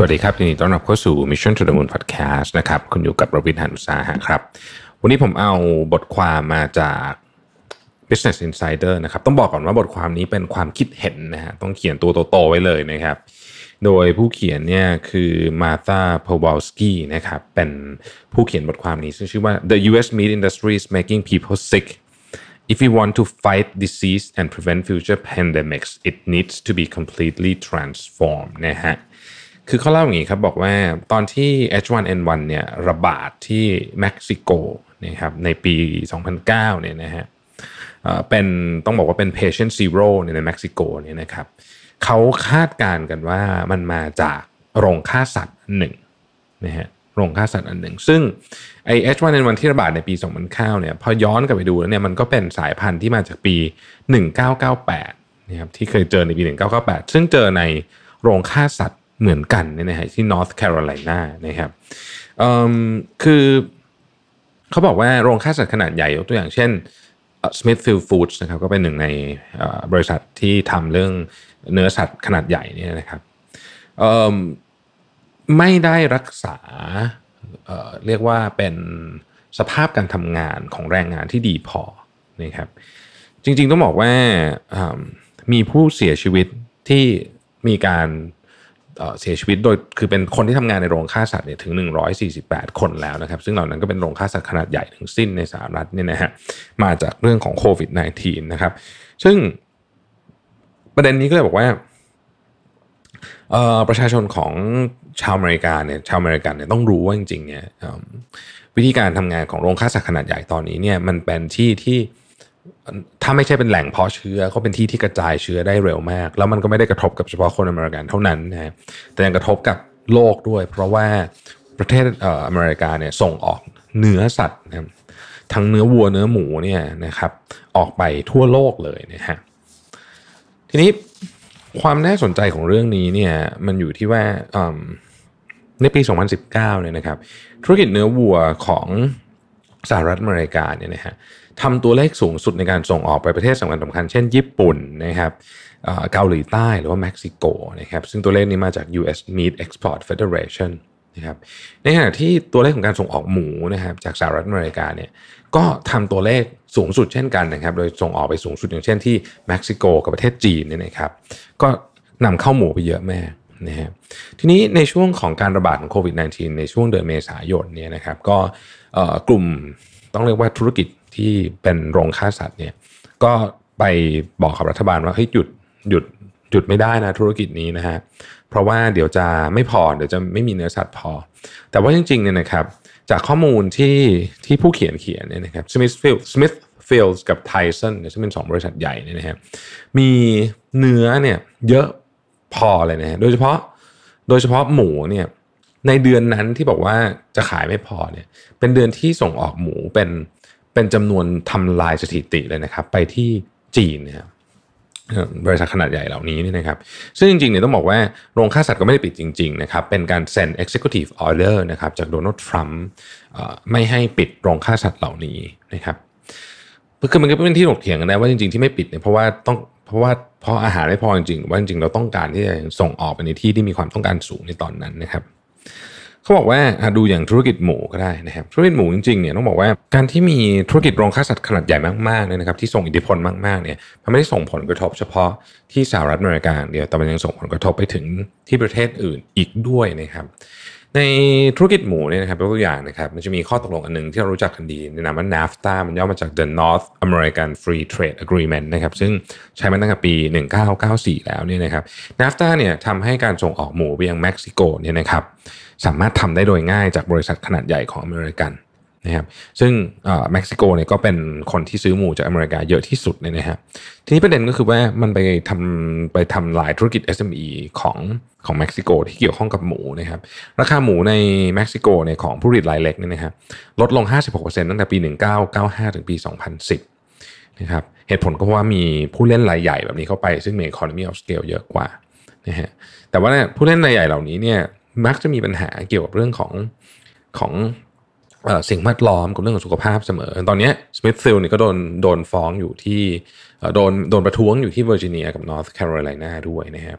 สวัสดีครับยินดีต้อนรับเข้าสู่ Mission to the Moon Podcast นะครับคุณอยู่กับรวิน หาญอุตสาหะครับวันนี้ผมเอาบทความมาจาก Business Insider นะครับต้องบอกก่อนว่าบทความนี้เป็นความคิดเห็นนะฮะต้องเขียนตัวโตๆไว้เลยนะครับโดยผู้เขียนเนี่ยคือมาธา พาวลสกี้นะครับเป็นผู้เขียนบทความนี้ซึ่งชื่อว่า The U.S. Meat Industry is Making People Sick If We Want to Fight Disease and Prevent Future Pandemics It Needs to Be Completely Transformed นะฮะคือเขาเล่าอย่างนี้ครับบอกว่าตอนที่ H1N1 เนี่ยระบาดที่เม็กซิโกนะครับในปี 2009 เนี่ยนะฮะเป็นต้องบอกว่าเป็น patient zero ในเม็กซิโกเนี่ยนะครับเขาคาดการณ์กันว่ามันมาจากโรงฆ่าสัตว์อันหนึ่งนะฮะโรงฆ่าสัตว์อันหนึ่งซึ่งไอ้ H1N1 ที่ระบาดในปี 2009 เนี่ยพอย้อนกลับไปดูแล้วเนี่ยมันก็เป็นสายพันธุ์ที่มาจากปี 1998 นะครับที่เคยเจอในปี 1998 ซึ่งเจอในโรงฆ่าสัตว์เหมือนกันเนี่ยนะฮะที่ North Carolina นะครับคือเขาบอกว่าโรงฆ่าสัตว์ขนาดใหญ่ยกตัวอย่างเช่น Smithfield Foods นะครับก็เป็นหนึ่งในบริษัทที่ทำเรื่องเนื้อสัตว์ขนาดใหญ่เนี่ยนะครับไม่ได้รักษาเรียกว่าเป็นสภาพการทำงานของแรงงานที่ดีพอนะครับจริงๆต้องบอกว่ามีผู้เสียชีวิตที่มีการเสียชีวิตโดยคือเป็นคนที่ทำงานในโรงฆ่าสัตว์เนี่ยถึง148 คนแล้วนะครับซึ่งเหล่านั้นก็เป็นโรงฆ่าสัตว์ขนาดใหญ่ถึงสิ้นในสหรัฐเนี่ยนะฮะมาจากเรื่องของโควิด -19 นะครับซึ่งประเด็นนี้ก็เลยบอกว่าประชาชนของชาวอเมริกันเนี่ยต้องรู้ว่าจริงๆเนี่ยวิธีการทำงานของโรงฆ่าสัตว์ขนาดใหญ่ตอนนี้เนี่ยมันเป็นที่ถ้าไม่ใช่เป็นแหล่งเพาะเชื้อก็เป็นที่ที่กระจายเชื้อได้เร็วมากแล้วมันก็ไม่ได้กระทบกับเฉพาะคนอเมริกันเท่านั้นนะแต่ยังกระทบกับโลกด้วยเพราะว่าประเทศอเมริกาเนี่ยส่งออกเนื้อสัตว์นะทั้งเนื้อวัวเนื้อหมูเนี่ยนะครับออกไปทั่วโลกเลยนะฮะทีนี้ความน่าสนใจของเรื่องนี้เนี่ยมันอยู่ที่ว่าในปี 2019 เนี่ยนะครับธุรกิจเนื้อวัวของสหรัฐอเมริกาเนี่ยนะฮะทำตัวเลขสูงสุดในการส่งออกไปประเทศสำคัญเช่นญี่ปุ่นนะครับเกาหลีใต้หรือว่าเม็กซิโกนะครับซึ่งตัวเลขนี้มาจาก U.S. Meat Export Federation นะครับในขณะที่ตัวเลขของการส่งออกหมูนะครับจากสหรัฐอเมริกาเนี่ยก็ทำตัวเลขสูงสุดเช่นกันนะครับโดยส่งออกไปสูงสุดอย่างเช่นที่เม็กซิโกกับประเทศจีนเนี่ยนะครับก็นำเข้าหมูไปเยอะแม่นะฮะทีนี้ในช่วงของการระบาดของโควิด -19 ในช่วงเดือนเมษายนเนี่ยนะครับก็กลุ่มต้องเรียกว่าธุรกิจที่เป็นโรงฆ่าสัตว์เนี่ยก็ไปบอกกับรัฐบาลว่าเฮ้ยหยุดไม่ได้นะธุรกิจนี้นะฮะเพราะว่าเดี๋ยวจะไม่มีเนื้อสัตว์พอแต่ว่าจริงๆเนี่ยนะครับจากข้อมูลที่ผู้เขียนเนี่ยนะครับ Smithfield กับ Tyson เนี่ยซึ่งเป็น2บริษัทใหญ่เนี่ยนะฮะมีเนื้อเนี่ยเยอะพอเลยนะฮะโดยเฉพาะหมูเนี่ยในเดือนนั้นที่บอกว่าจะขายไม่พอเนี่ยเป็นเดือนที่ส่งออกหมูเป็นจำนวนทำลายสถิติเลยนะครับไปที่จีนนะครับบริษัทขนาดใหญ่เหล่านี้นะครับซึ่งจริงๆเนี่ยต้องบอกว่าโรงฆ่าสัตว์ก็ไม่ได้ปิดจริงๆนะครับเป็นการเซ็น Executive Order นะครับจากโดนัลด์ทรัมป์ไม่ให้ปิดโรงฆ่าสัตว์เหล่านี้นะครับคือมันก็เป็นที่ถกเถียงกันนะว่าจริงๆที่ไม่ปิดเนี่ยเพราะอาหารไม่พอจริงๆหรือว่าจริงๆเราต้องการที่จะส่งออกไปในที่มีความต้องการสูงในตอนนั้นนะครับเขาบอกว่าดูอย่างธุรกิจหมูก็ได้นะครับธุรกิจหมูจริงๆเนี่ยต้องบอกว่าการที่มีธุรกิจโรงฆ่าสัตว์ขนาดใหญ่มากๆเนี่ยนะครับที่ส่งอิทธิพลมากๆเนี่ยมันไม่ได้ส่งผลกระทบเฉพาะที่สหรัฐอเมริกาเดียวแต่มันยังส่งผลกระทบไปถึงที่ประเทศอื่นอีกด้วยนะครับในธุรกิจหมูเนี่ยนะครับยกตัวอย่างนะครับมันจะมีข้อตกลงอันนึงที่เรารู้จักกันดีในนามว่า NAFTA มันย่อมาจาก The North American Free Trade Agreement นะครับซึ่งใช้มาตั้งแต่ปี1994แล้วเนี่ยนะครับ NAFTA เนี่ยทำให้การส่งออกหมูไปยังเม็กซิโกเนี่ยนะครับสามารถทำได้โดยง่ายจากบริษัทขนาดใหญ่ของอเมริกัน นะครับซึ่งเม็กซิโกเนี่ยก็เป็นคนที่ซื้อหมูจากอเมริกาเยอะที่สุดเนี่ยนะฮะทีนี้ประเด็นก็คือว่ามันไปทำลายธุรกิจ SME ของเม็กซิโกที่เกี่ยวข้องกับหมูนะครับราคาหมูในเม็กซิโกเนี่ยของผู้ผลิตรายเล็กเนี่ยนะฮะลดลง 56% ตั้งแต่ปี1995ถึงปี2010นะครับเหตุผลก็เพราะว่ามีผู้เล่นรายใหญ่แบบนี้เข้าไปซึ่งมี economy of scale เยอะกว่านะฮะแต่ว่าผู้เล่นรายใหญ่เหล่านี้เนี่ยมักจะมีปัญหาเกี่ยวกับเรื่องของสิ่งแวดล้อมกับเรื่องของสุขภาพเสมอตอนนี้ Smithfield เนี่ยก็โดนฟ้องอยู่ที่โดนประท้วงอยู่ที่เวอร์จิเนียกับนอร์ทแคโรไลนาด้วยนะครับ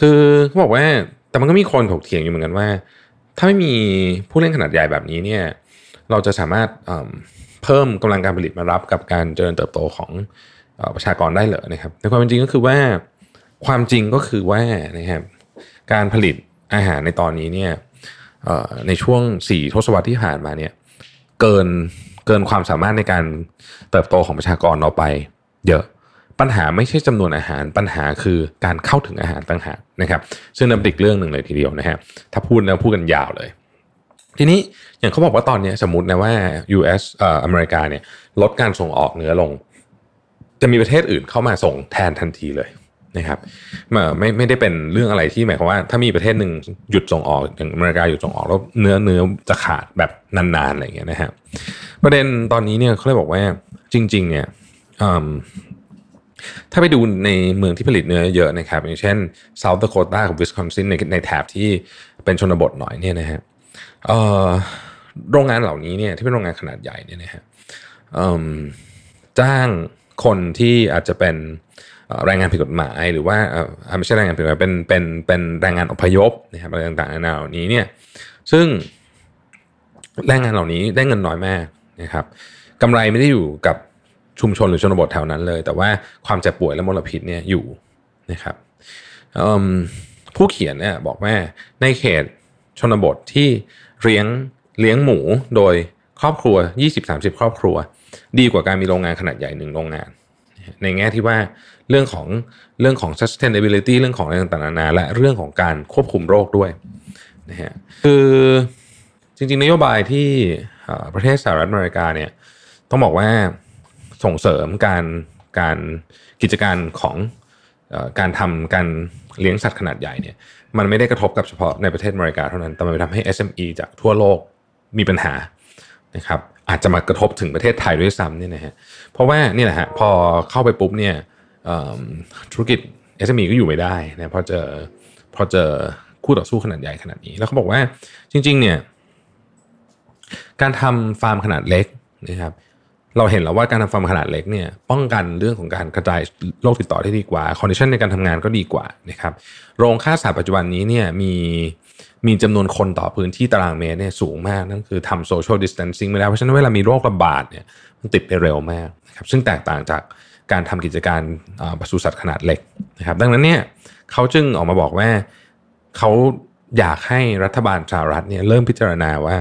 คือเขาบอกว่าแต่มันก็มีคนถกเถียงอยู่เหมือนกันว่าถ้าไม่มีผู้เล่นขนาดใหญ่แบบนี้เนี่ยเราจะสามารถเพิ่มกำลังการผลิตมารับกับการเจริญเติบโตของประชากรได้เหรอนะครับในความจริงก็คือว่าความจริงก็คือว่านะครับการผลิตอาหารในตอนนี้เนี่ยในช่วง4ทศวรรษที่ผ่านมาเนี่ยเกินความสามารถในการเติบโตของประชากรเราไปเยอะปัญหาไม่ใช่จำนวนอาหารปัญหาคือการเข้าถึงอาหารต่างหากนะครับซึ่งนับอีกเรื่องหนึ่งเลยทีเดียวนะฮะถ้าพูดแล้วพูดกันยาวเลยทีนี้อย่างเขาบอกว่าตอนนี้สมมตินะว่า US อเมริกาเนี่ยลดการส่งออกเนื้อลงจะมีประเทศอื่นเข้ามาส่งแทนทันทีเลยนะครับไม่ได้เป็นเรื่องอะไรที่หมายความว่าถ้ามีประเทศหนึ่งหยุดส่งออกอย่างอเมริกาหยุดส่งออกแล้วเนื้อจะขาดแบบนานๆอะไรอย่างเงี้ยนะฮะประเด็นตอนนี้เนี่ยเขาเลยบอกว่าจริงๆเนี่ยถ้าไปดูในเมืองที่ผลิตเนื้อเยอะนะครับอย่างเช่น South Dakota กับ Wisconsin ในแถบที่เป็นชนบทหน่อยเนี่ยนะฮะโรงงานเหล่านี้เนี่ยที่เป็นโรงงานขนาดใหญ่เนี่ยนะฮะจ้างคนที่อาจจะเป็นแรงงานผิดกฎหมายหรือว่าไม่ใช่แรงงานผิดกฎหมายเป็นแรงงานอพยพนะครับอะไรต่างๆนานาเหล่านี้เนี่ยซึ่งแรงงานเหล่านี้ได้เงินน้อยมากนะครับกำไรไม่ได้อยู่กับชุมชนหรือชนบทแถวนั้นเลยแต่ว่าความเจ็บป่วยและมลพิษเนี่ยอยู่นะครับผู้เขียนเนี่ยบอกว่าในเขตชนบทที่เลี้ยงหมูโดยครอบครัว 20-30 ครอบครัวดีกว่าการมีโรงงานขนาดใหญ่1โรงงานในแง่ที่ว่าเรื่องของ sustainability เรื่องของอะไรต่างๆนานาและเรื่องของการควบคุมโรคด้วยนะฮะคือจริงๆนโยบายที่ประเทศสหรัฐอเมริกาเนี่ยต้องบอกว่าส่งเสริมการกิจการของการทำการเลี้ยงสัตว์ขนาดใหญ่เนี่ยมันไม่ได้กระทบกับเฉพาะในประเทศอเมริกาเท่านั้นแต่มันไปทำให้ SME จากทั่วโลกมีปัญหานะครับอาจจะมากระทบถึงประเทศไทยด้วยซ้ำเนี่ยนะฮะเพราะว่านี่แหละฮะพอเข้าไปปุ๊บเนี่ยธุรกิจ SME ก็อยู่ไม่ได้นะพอเจอคู่ต่อสู้ขนาดใหญ่ขนาดนี้แล้วเขาบอกว่าจริงๆเนี่ยการทำฟาร์มขนาดเล็กนะครับเราเห็นแล้วว่าการทำฟาร์มขนาดเล็กเนี่ยป้องกันเรื่องของการกระจายโรคติดต่อได้ดีกว่าคอนดิชันในการทำงานก็ดีกว่านะครับโรงฆ่าสัตว์ปัจจุบันนี้เนี่ยมีจำนวนคนต่อพื้นที่ตารางเมตรเนี่ยสูงมากนั่นคือทำโซเชียลดิสแทนซิ่งไม่ได้เพราะฉะนั้นเวลามีโรคระบาดเนี่ยมันติดไปเร็วมากนะครับซึ่งแตกต่างจากการทำกิจการปศุสัตว์ขนาดเล็กนะครับดังนั้นเนี่ยเขาจึงออกมาบอกว่าเขาอยากให้รัฐบาลสหรัฐเนี่ยเริ่มพิจารณาว่า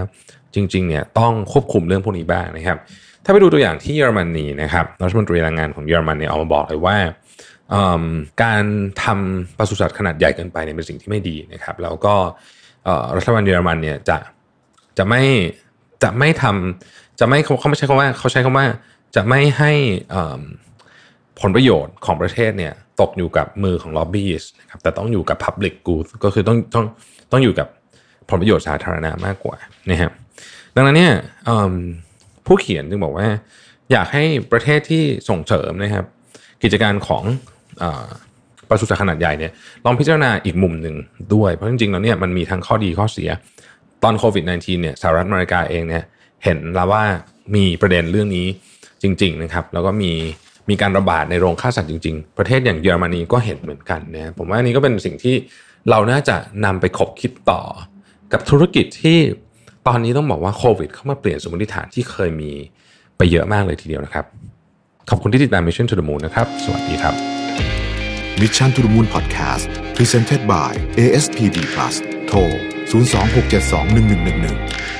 จริงๆเนี่ยต้องควบคุมเรื่องพวกนี้บ้างนะครับถ้าไปดูตัวอย่างที่เยอรมนีนะครับรัฐมนตรีแรงงานของเยอรมันเนี่ยออกมาบอกเลยว่าการทำปศุสัตว์ขนาดใหญ่เกินไปเนี่ยเป็นสิ่งที่ไม่ดีนะครับแล้วก็รัฐบาลเยอรมันเนี่ยจะไม่เขาไม่ใช้คำว่าเขาใช้คำว่าจะไม่ให้ผลประโยชน์ของประเทศเนี่ยตกอยู่กับมือของล็อบบี้นะครับแต่ต้องอยู่กับ Public Good ก็คือต้องอยู่กับผลประโยชน์สาธารณะมากกว่านะครับดังนั้นเนี่ยผู้เขียนจึงบอกว่าอยากให้ประเทศที่ส่งเสริมนะครับกิจการของปศุสัตว์ขนาดใหญ่เนี่ยลองพิจารณาอีกมุมหนึ่งด้วยเพราะจริงๆแล้วเนี่ยมันมีทั้งข้อดีข้อเสียตอนโควิด -19 เนี่ยสหรัฐอเมริกาเองเนี่ยเห็นแล้วว่ามีประเด็นเรื่องนี้จริงๆนะครับแล้วก็มีการระบาดในโรงฆ่าสัตว์จริงๆประเทศอย่างเยอรมนีก็เห็นเหมือนกันนะผมว่าอันนี้ก็เป็นสิ่งที่เราน่าจะนำไปขบคิดต่อกับธุรกิจที่ตอนนี้ต้องบอกว่าโควิดเข้ามาเปลี่ยนสมมติฐานที่เคยมีไปเยอะมากเลยทีเดียวนะครับขอบคุณที่ติดตาม Mission to the Moon นะครับสวัสดีครับ Mission to the Moon Podcast Presented by ASPP Plus โทร 026721111